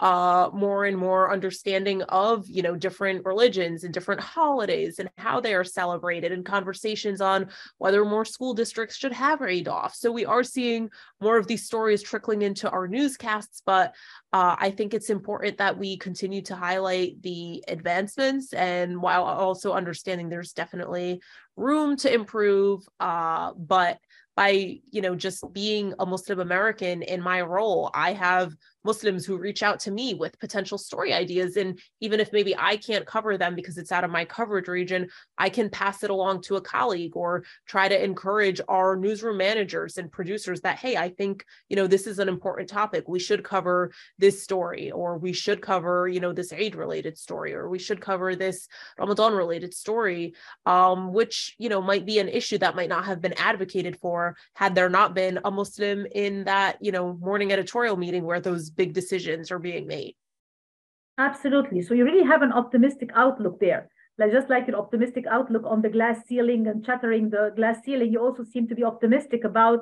uh, more and more understanding of, you know, different religions and different holidays and how they are celebrated, and conversations on whether more school districts should have Eid off. So we are seeing more of these stories trickling into our newscasts, but uh, I think it's important that we continue to highlight the advancements, and while also understanding there's definitely room to improve, uh, but by, you know, just being a Muslim American in my role, I have Muslims who reach out to me with potential story ideas. And even if maybe I can't cover them because it's out of my coverage region, I can pass it along to a colleague or try to encourage our newsroom managers and producers that, hey, I think, you know, this is an important topic. We should cover this story, or we should cover, you know, this Eid related story, or we should cover this Ramadan related story, um, which, you know, might be an issue that might not have been advocated for had there not been a Muslim in that, you know, morning editorial meeting where those big decisions are being made. Absolutely. So you really have an optimistic outlook there. Like, just like an optimistic outlook on the glass ceiling and shattering the glass ceiling, you also seem to be optimistic about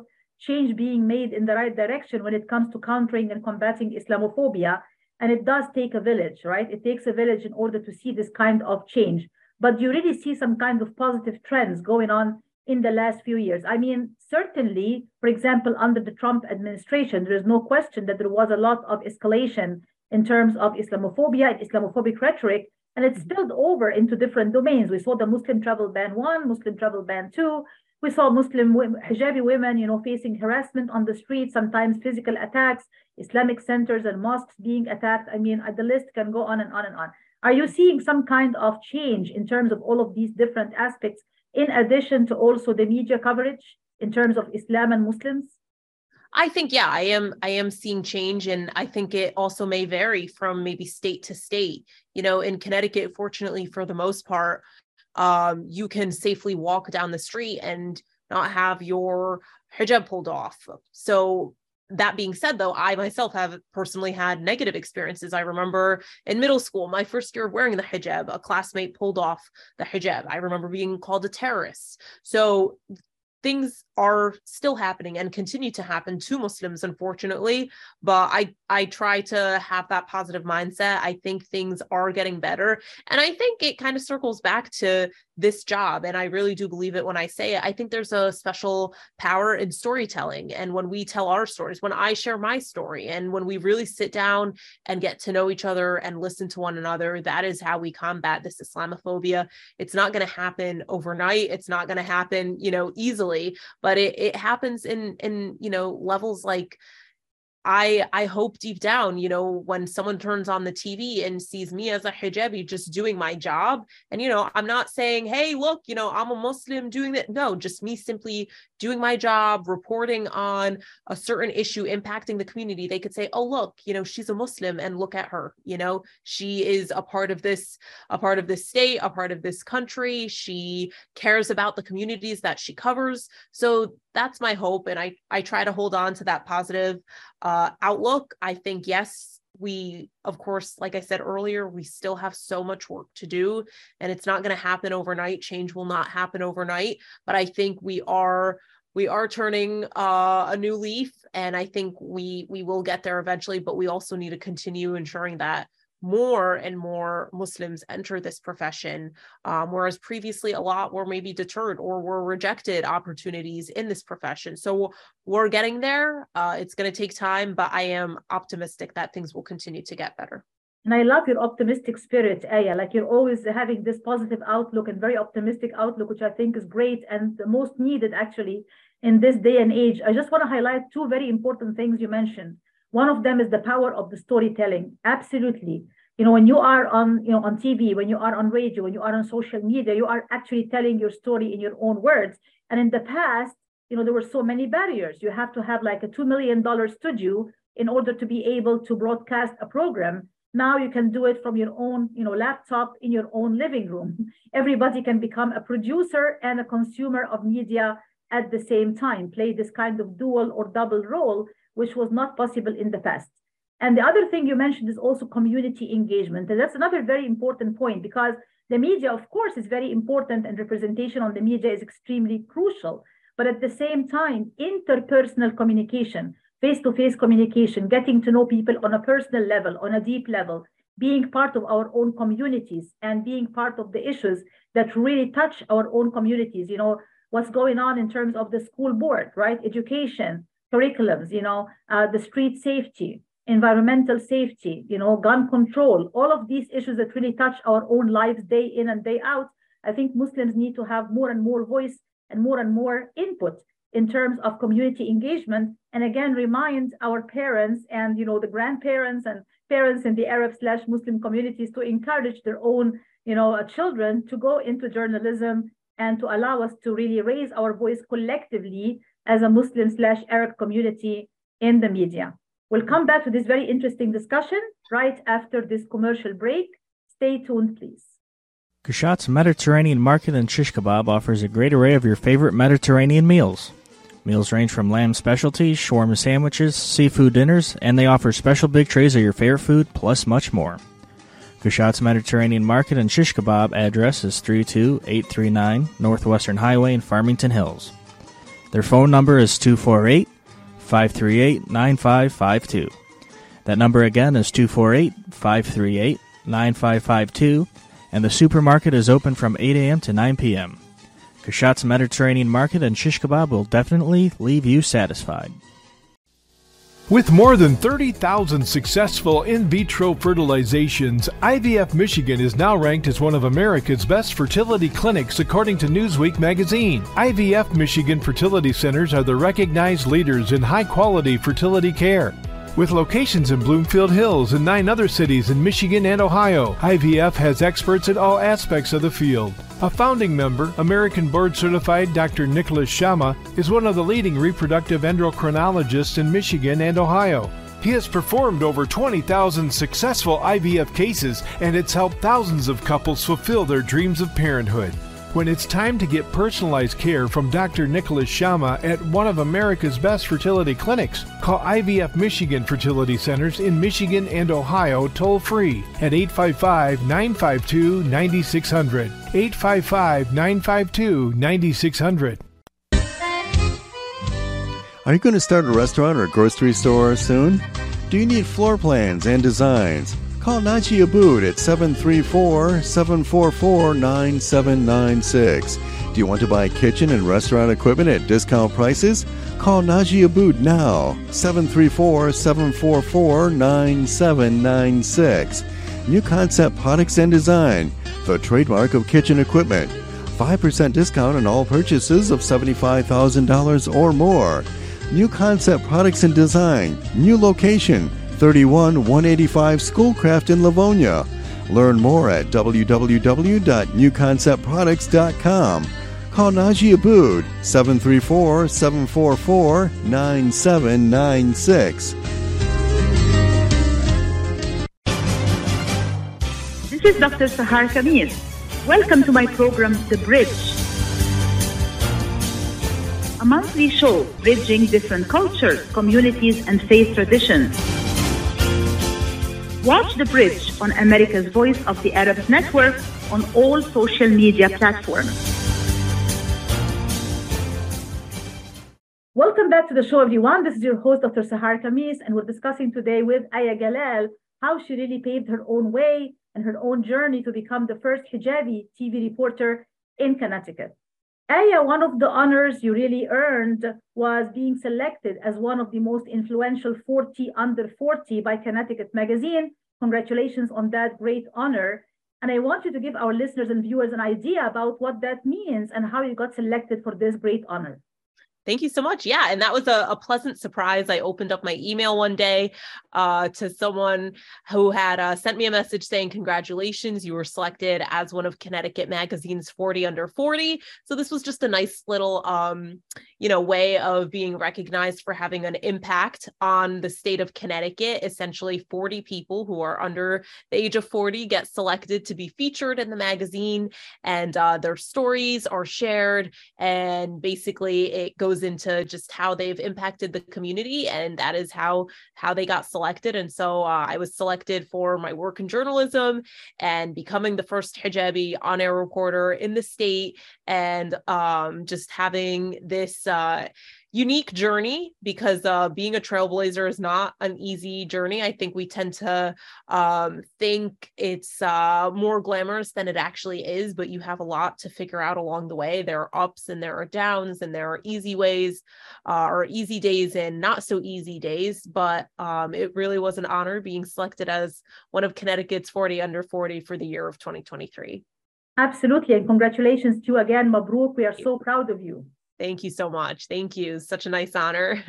change being made in the right direction when it comes to countering and combating Islamophobia. And it does take a village, right? It takes a village in order to see this kind of change. But you really see some kind of positive trends going on in the last few years. I mean, certainly, for example, under the Trump administration, there is no question that there was a lot of escalation in terms of Islamophobia and Islamophobic rhetoric, and it spilled over into different domains. We saw the Muslim travel ban one, Muslim travel ban two. We saw Muslim women, hijabi women, you know, facing harassment on the street, sometimes physical attacks, Islamic centers and mosques being attacked. I mean, the list can go on and on and on. Are you seeing some kind of change in terms of all of these different aspects, in addition to also the media coverage in terms of Islam and Muslims? I think, yeah, I am I am seeing change. And I think it also may vary from maybe state to state. You know, in Connecticut, fortunately, for the most part, um, you can safely walk down the street and not have your hijab pulled off. So that being said, though, I myself have personally had negative experiences. I remember in middle school, my first year of wearing the hijab, a classmate pulled off the hijab. I remember being called a terrorist. So things are still happening and continue to happen to Muslims, unfortunately. But I, I try to have that positive mindset. I think things are getting better. And I think it kind of circles back to this job. And I really do believe it when I say it. I think there's a special power in storytelling. And when we tell our stories, when I share my story, and when we really sit down and get to know each other and listen to one another, that is how we combat this Islamophobia. It's not going to happen overnight. It's not going to happen, you know, easily. But it, it happens in, in, you know, levels like I, I hope deep down, you know, when someone turns on the T V and sees me as a hijabi just doing my job, and, you know, I'm not saying, hey, look, you know, I'm a Muslim doing that. No, just me simply doing my job, reporting on a certain issue impacting the community. They could say, oh, look, you know, she's a Muslim and look at her, you know, she is a part of this, a part of this state, a part of this country. She cares about the communities that she covers. So that's my hope. And I, I try to hold on to that positive uh, outlook. I think, yes, we, of course, like I said earlier, we still have so much work to do, and it's not going to happen overnight. Change will not happen overnight, but I think we are, we are turning uh, a new leaf, and I think we, we will get there eventually, but we also need to continue ensuring that more and more Muslims enter this profession, um, whereas previously a lot were maybe deterred or were rejected opportunities in this profession. So we're getting there. Uh, it's going to take time, but I am optimistic that things will continue to get better. And I love your optimistic spirit, Aya. Like, you're always having this positive outlook and very optimistic outlook, which I think is great and the most needed actually in this day and age. I just want to highlight two very important things you mentioned. One of them is the power of the storytelling. Absolutely. You know, when you are on, you know, on T V, when you are on radio, when you are on social media, you are actually telling your story in your own words. And in the past, you know, there were so many barriers. You have to have like a two million dollars studio in order to be able to broadcast a program. Now you can do it from your own, you know, laptop in your own living room. Everybody can become a producer and a consumer of media at the same time, play this kind of dual or double role, which was not possible in the past. And the other thing you mentioned is also community engagement. And that's another very important point, because the media, of course, is very important, and representation on the media is extremely crucial. But at the same time, interpersonal communication, face-to-face communication, getting to know people on a personal level, on a deep level, being part of our own communities and being part of the issues that really touch our own communities. You know, what's going on in terms of the school board, right? Education, curriculums, you know, uh, the street safety, environmental safety, you know, gun control, all of these issues that really touch our own lives day in and day out. I think Muslims need to have more and more voice and more and more input in terms of community engagement. And again, remind our parents and, you know, the grandparents and parents in the Arab slash Muslim communities to encourage their own, you know, uh, children to go into journalism and to allow us to really raise our voice collectively as a Muslim slash Arab community in the media. We'll come back to this very interesting discussion right after this commercial break. Stay tuned, please. Kushat's Mediterranean Market and Shish Kebab offers a great array of your favorite Mediterranean meals. Meals range from lamb specialties, shawarma sandwiches, seafood dinners, and they offer special big trays of your favorite food, plus much more. Kushat's Mediterranean Market and Shish Kebab address is three two eight three nine Northwestern Highway in Farmington Hills. Their phone number is two four eight, five three eight, nine five five two. That number again is two four eight, five three eight, nine five five two, and the supermarket is open from eight a.m. to nine p.m. Kushat's Mediterranean Market and Shish Kebab will definitely leave you satisfied. With more than thirty thousand successful in vitro fertilizations, I V F Michigan is now ranked as one of America's best fertility clinics according to Newsweek magazine. I V F Michigan fertility centers are the recognized leaders in high-quality fertility care. With locations in Bloomfield Hills and nine other cities in Michigan and Ohio, I V F has experts in all aspects of the field. A founding member, American board-certified Doctor Nicholas Shama, is one of the leading reproductive endocrinologists in Michigan and Ohio. He has performed over twenty thousand successful I V F cases, and it's helped thousands of couples fulfill their dreams of parenthood. When it's time to get personalized care from Doctor Nicholas Shama at one of America's best fertility clinics, call I V F Michigan Fertility Centers in Michigan and Ohio toll-free at eight five five, nine five two, nine six zero zero, eight five five, nine five two, nine six zero zero. Are you going to start a restaurant or grocery store soon? Do you need floor plans and designs? Call Naji Abood at seven three four, seven four four, nine seven nine six. Do you want to buy kitchen and restaurant equipment at discount prices? Call Naji Abood now, seven three four, seven four four, nine seven nine six. New Concept Products and Design, the trademark of kitchen equipment. five percent discount on all purchases of seventy-five thousand dollars or more. new concept products and design, new location, thirty-one one eighty-five Schoolcraft in Livonia. Learn more at w w w dot new concept products dot com. Call Najee Abood, seven three four, seven four four, nine seven nine six. This is Doctor Sahar Khamis. Welcome to my program, The Bridge, a monthly show bridging different cultures, communities, and faith traditions. Watch The Bridge on America's Voice of the Arabs Network on all social media platforms. Welcome back to the show, everyone. This is your host, Doctor Sahar Khamis, and we're discussing today with Aya Galal how she really paved her own way and her own journey to become the first hijabi T V reporter in Connecticut. Aya, one of the honors you really earned was being selected as one of the most influential forty under forty by Connecticut Magazine. Congratulations on that great honor. And I want you to give our listeners and viewers an idea about what that means and how you got selected for this great honor. Thank you so much. Yeah. And that was a, a pleasant surprise. I opened up my email one day uh, to someone who had uh, sent me a message saying, congratulations, you were selected as one of Connecticut Magazine's forty under forty. So this was just a nice little, um, you know, way of being recognized for having an impact on the state of Connecticut. Essentially forty people who are under the age of forty get selected to be featured in the magazine, and uh, their stories are shared. And basically it goes into just how they've impacted the community, and that is how how they got selected. And so uh, I was selected for my work in journalism and becoming the first hijabi on-air reporter in the state, and um, just having this uh, unique journey, because uh, being a trailblazer is not an easy journey. I think we tend to um, think it's uh, more glamorous than it actually is, but you have a lot to figure out along the way. There are ups and there are downs, and there are easy ways uh, or easy days and not so easy days, but um, it really was an honor being selected as one of Connecticut's forty under forty for the year of twenty twenty-three. Absolutely. And congratulations to you again, Mabruk. We are so proud of you. Thank you so much. Thank you. Such a nice honor.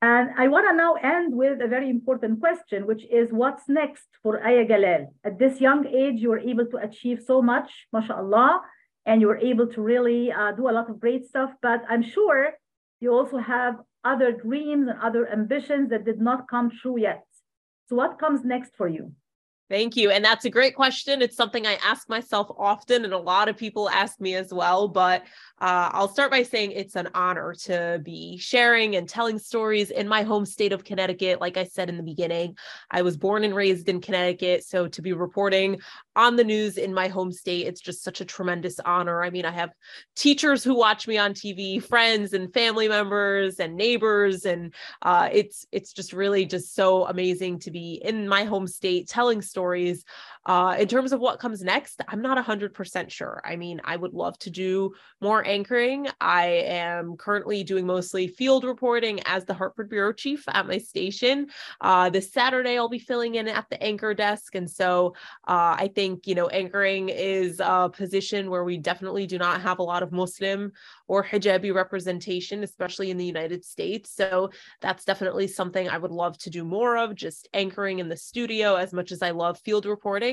And I want to now end with a very important question, which is what's next for Aya Galal? At this young age, you were able to achieve so much, mashallah, and you were able to really uh, do a lot of great stuff. But I'm sure you also have other dreams and other ambitions that did not come true yet. So what comes next for you? Thank you. And that's a great question. It's something I ask myself often, and a lot of people ask me as well. But uh, I'll start by saying it's an honor to be sharing and telling stories in my home state of Connecticut. Like I said in the beginning, I was born and raised in Connecticut. So to be reporting on the news in my home state, it's just such a tremendous honor. I mean, I have teachers who watch me on T V, friends and family members and neighbors. And uh, it's it's just really just so amazing to be in my home state telling stories. Stories. Uh, in terms of what comes next, I'm not one hundred percent sure. I mean, I would love to do more anchoring. I am currently doing mostly field reporting as the Hartford Bureau Chief at my station. Uh, this Saturday, I'll be filling in at the anchor desk. And so uh, I think, you know, anchoring is a position where we definitely do not have a lot of Muslim or hijabi representation, especially in the United States. So that's definitely something I would love to do more of, just anchoring in the studio as much as I love field reporting.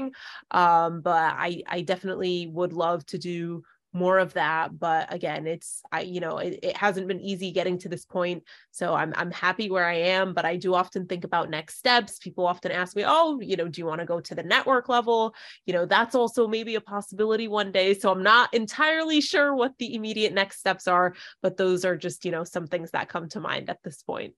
Um, but I, I definitely would love to do more of that. But again, it's, I, you know, it, it hasn't been easy getting to this point. So I'm, I'm happy where I am, but I do often think about next steps. People often ask me, oh, you know, do you want to go to the network level? You know, that's also maybe a possibility one day. So I'm not entirely sure what the immediate next steps are, but those are just, you know, some things that come to mind at this point.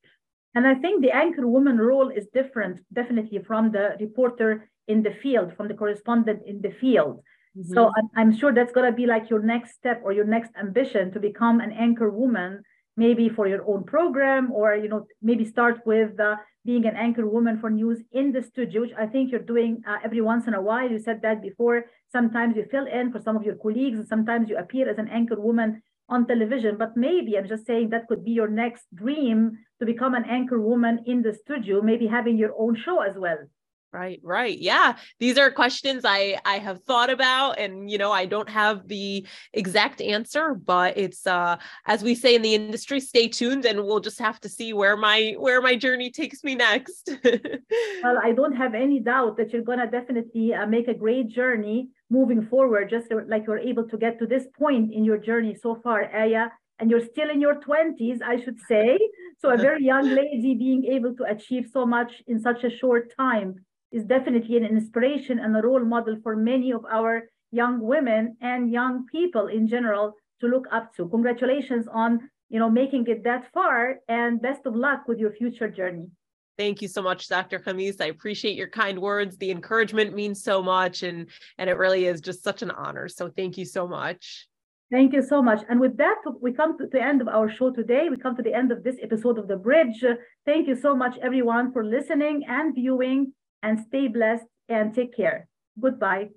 And I think the anchor woman role is different, definitely, from the reporter in the field, from the correspondent in the field. Mm-hmm. So I'm, I'm sure that's going to be like your next step or your next ambition, to become an anchor woman, maybe for your own program, or, you know, maybe start with uh, being an anchor woman for news in the studio, which I think you're doing uh, every once in a while. You said that before. Sometimes you fill in for some of your colleagues, and sometimes you appear as an anchor woman on television. But maybe, I'm just saying, that could be your next dream, to become an anchor woman in the studio, maybe having your own show as well. Right, right. Yeah. These are questions I, I have thought about, and, you know, I don't have the exact answer, but it's, uh, as we say in the industry, stay tuned, and we'll just have to see where my, where my journey takes me next. Well, I don't have any doubt that you're going to definitely uh, make a great journey moving forward, just like you're able to get to this point in your journey so far, Aya. And you're still in your twenties, I should say. So a very young lady being able to achieve so much in such a short time is definitely an inspiration and a role model for many of our young women and young people in general to look up to. Congratulations on, you know, making it that far, and best of luck with your future journey. Thank you so much, Doctor Khamis. I appreciate your kind words. The encouragement means so much, and, and it really is just such an honor. So thank you so much. Thank you so much. And with that, we come to the end of our show today. We come to the end of this episode of The Bridge. Thank you so much, everyone, for listening and viewing. And stay blessed and take care. Goodbye.